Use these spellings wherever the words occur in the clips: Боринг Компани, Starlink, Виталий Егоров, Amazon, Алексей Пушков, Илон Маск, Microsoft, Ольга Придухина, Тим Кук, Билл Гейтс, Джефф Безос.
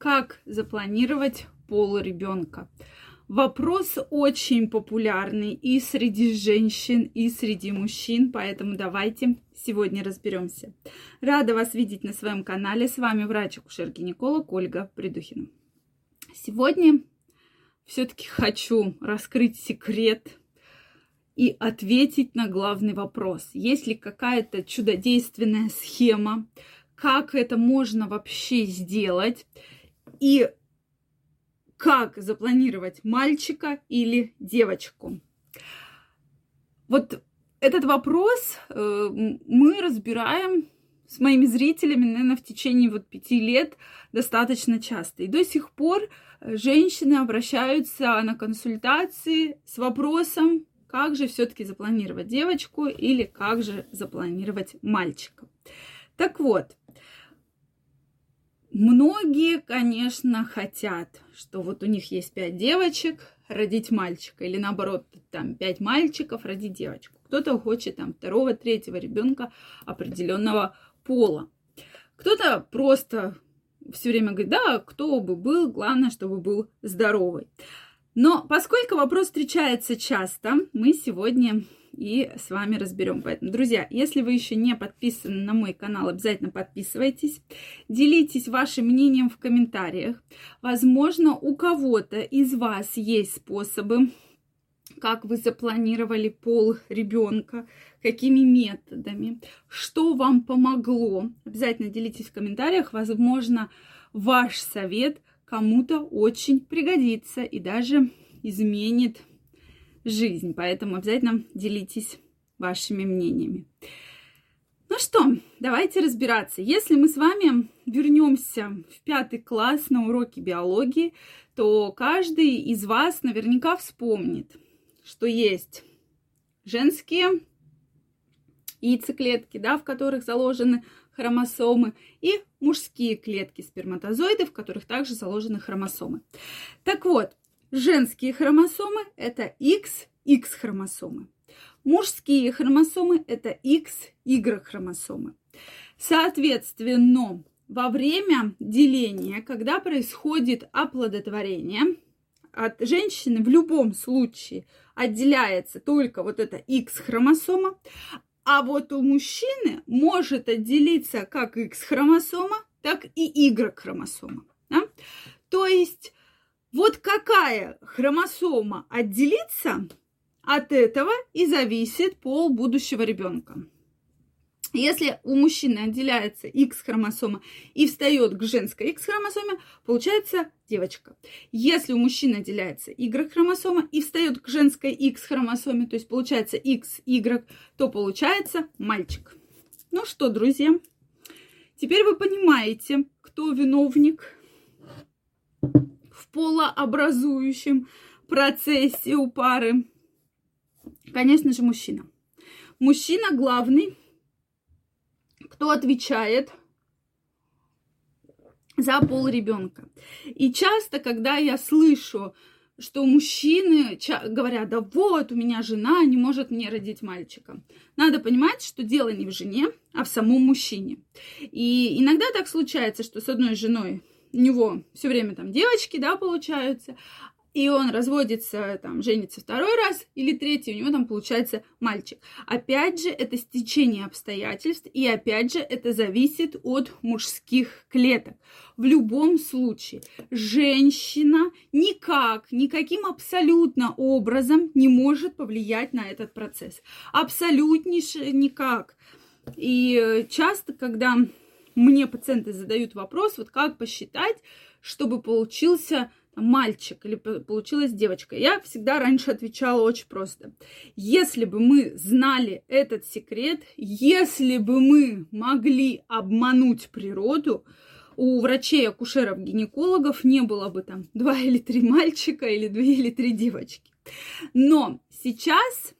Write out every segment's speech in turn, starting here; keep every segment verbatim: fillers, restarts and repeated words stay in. Как запланировать пол ребенка? Вопрос очень популярный и среди женщин, и среди мужчин, поэтому давайте сегодня разберемся. Рада вас видеть на своем канале. С вами врач-акушер-гинеколог Ольга Придухина. Сегодня все-таки хочу раскрыть секрет и ответить на главный вопрос. Есть ли какая-то чудодейственная схема, как это можно вообще сделать и как запланировать мальчика или девочку? Вот этот вопрос мы разбираем с моими зрителями, наверное, в течение вот пяти лет достаточно часто. И до сих пор женщины обращаются на консультации с вопросом, как же все-таки запланировать девочку или как же запланировать мальчика. Так вот, многие, конечно, хотят, что вот у них есть пять девочек, родить мальчика, или наоборот, там пять мальчиков, родить девочку. Кто-то хочет там второго, третьего ребенка определенного пола. Кто-то просто все время говорит, да, кто бы был, главное, чтобы был здоровый. Но поскольку вопрос встречается часто, мы сегодня и с вами разберем. Поэтому, друзья, если вы еще не подписаны на мой канал, обязательно подписывайтесь, делитесь вашим мнением в комментариях. Возможно, у кого-то из вас есть способы, как вы запланировали пол ребенка, какими методами, что вам помогло. Обязательно делитесь в комментариях. Возможно, ваш совет кому-то очень пригодится и даже изменит жизнь, поэтому обязательно делитесь вашими мнениями. Ну что, давайте разбираться. Если мы с вами вернемся в пятый класс на уроки биологии, то каждый из вас наверняка вспомнит, что есть женские яйцеклетки, да, в которых заложены хромосомы, и мужские клетки сперматозоиды, в которых также заложены хромосомы. Так вот, женские хромосомы – это икс икс хромосомы. Мужские хромосомы – это икс игрек хромосомы. Соответственно, во время деления, когда происходит оплодотворение, от женщины в любом случае отделяется только вот эта икс хромосома, а вот у мужчины может отделиться как икс хромосома, так и игрек хромосома. Да? То есть вот какая хромосома отделится, от этого и зависит пол будущего ребенка. Если у мужчины отделяется икс-хромосома и встает к женской икс-хромосоме, получается девочка. Если у мужчины отделяется игрек-хромосома и встает к женской икс-хромосоме, то есть получается икс игрек, то получается мальчик. Ну что, друзья, теперь вы понимаете, кто виновник в полообразующем процессе у пары. Конечно же, мужчина. Мужчина главный, кто отвечает за пол ребенка. И часто, когда я слышу, что мужчины говорят, да вот, у меня жена не может мне родить мальчика. Надо понимать, что дело не в жене, а в самом мужчине. И иногда так случается, что с одной женой у него все время там девочки, да, получаются, и он разводится, там, женится второй раз или третий, у него там получается мальчик. Опять же, это стечение обстоятельств, и опять же, это зависит от мужских клеток. В любом случае, женщина никак, никаким абсолютно образом не может повлиять на этот процесс. Абсолютнейше никак. И часто, когда мне пациенты задают вопрос, вот как посчитать, чтобы получился мальчик или получилась девочка. Я всегда раньше отвечала очень просто. Если бы мы знали этот секрет, если бы мы могли обмануть природу, у врачей, акушеров, гинекологов не было бы там два или три мальчика или две или три девочки. Но сейчас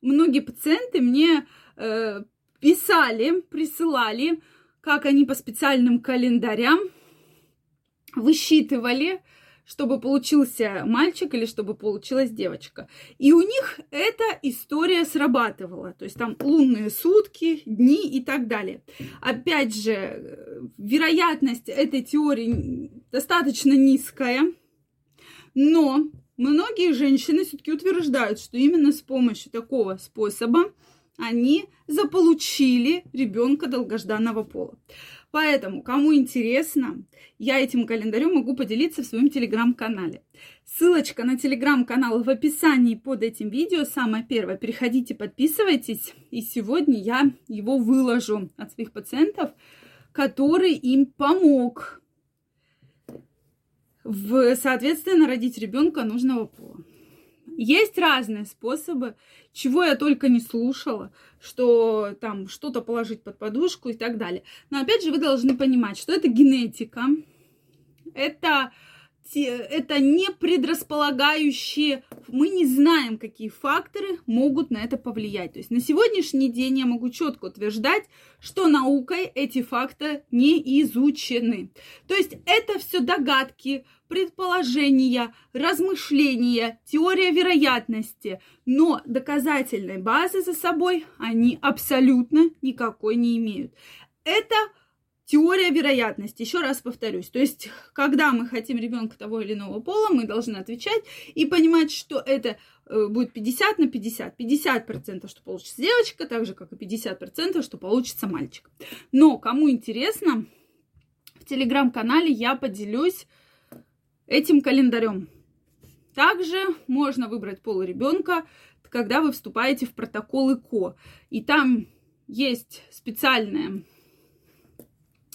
многие пациенты мне э, писали, присылали, как они по специальным календарям высчитывали, чтобы получился мальчик или чтобы получилась девочка. И у них эта история срабатывала. То есть там лунные сутки, дни и так далее. Опять же, вероятность этой теории достаточно низкая, но многие женщины все-таки утверждают, что именно с помощью такого способа они заполучили ребенка долгожданного пола. Поэтому, кому интересно, я этим календарем могу поделиться в своем телеграм-канале. Ссылочка на телеграм-канал в описании под этим видео. Самое первое, переходите, подписывайтесь. И сегодня я его выложу от своих пациентов, который им помог, в, соответственно, родить ребенка нужного пола. Есть разные способы, чего я только не слушала, что там что-то положить под подушку и так далее. Но опять же, вы должны понимать, что это генетика, это, это не предрасполагающие, мы не знаем, какие факторы могут на это повлиять. То есть на сегодняшний день я могу четко утверждать, что наукой эти факторы не изучены. То есть это все догадки, предположения, размышления, теория вероятности, но доказательной базы за собой они абсолютно никакой не имеют. Это теория вероятности, еще раз повторюсь. То есть, когда мы хотим ребенка того или иного пола, мы должны отвечать и понимать, что это будет пятьдесят на пятьдесят. пятьдесят процентов, что получится девочка, так же, как и пятьдесят процентов, что получится мальчик. Но, кому интересно, в телеграм-канале я поделюсь этим календарем. Также можно выбрать пол ребенка, когда вы вступаете в протокол ИКО. И там есть специальное,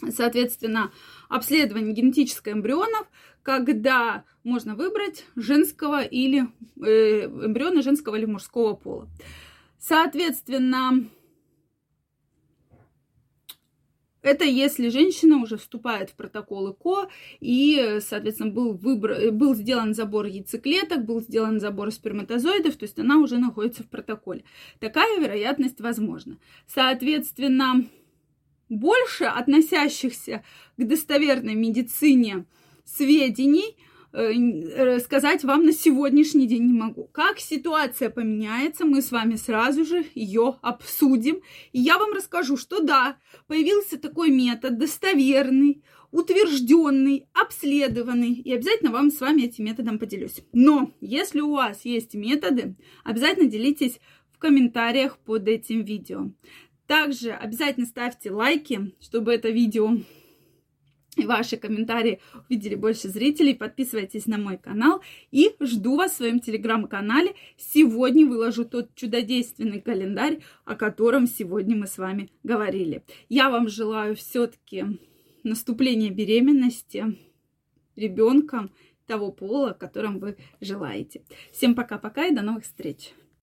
соответственно, обследование генетических эмбрионов, когда можно выбрать женского или э, эмбриона женского или мужского пола. Соответственно, это если женщина уже вступает в протокол ИКО и, соответственно, был, выбор, был сделан забор яйцеклеток, был сделан забор сперматозоидов, то есть она уже находится в протоколе. Такая вероятность возможна. Соответственно, больше относящихся к достоверной медицине сведений сказать вам на сегодняшний день не могу. Как ситуация поменяется, мы с вами сразу же ее обсудим. И я вам расскажу, что да, появился такой метод достоверный, утвержденный, обследованный. И обязательно вам с вами этим методом поделюсь. Но если у вас есть методы, обязательно делитесь в комментариях под этим видео. Также обязательно ставьте лайки, чтобы это видео и ваши комментарии увидели больше зрителей. Подписывайтесь на мой канал и жду вас в своем телеграм-канале. Сегодня выложу тот чудодейственный календарь, о котором сегодня мы с вами говорили. Я вам желаю все-таки наступления беременности ребенком того пола, которым вы желаете. Всем пока-пока и до новых встреч!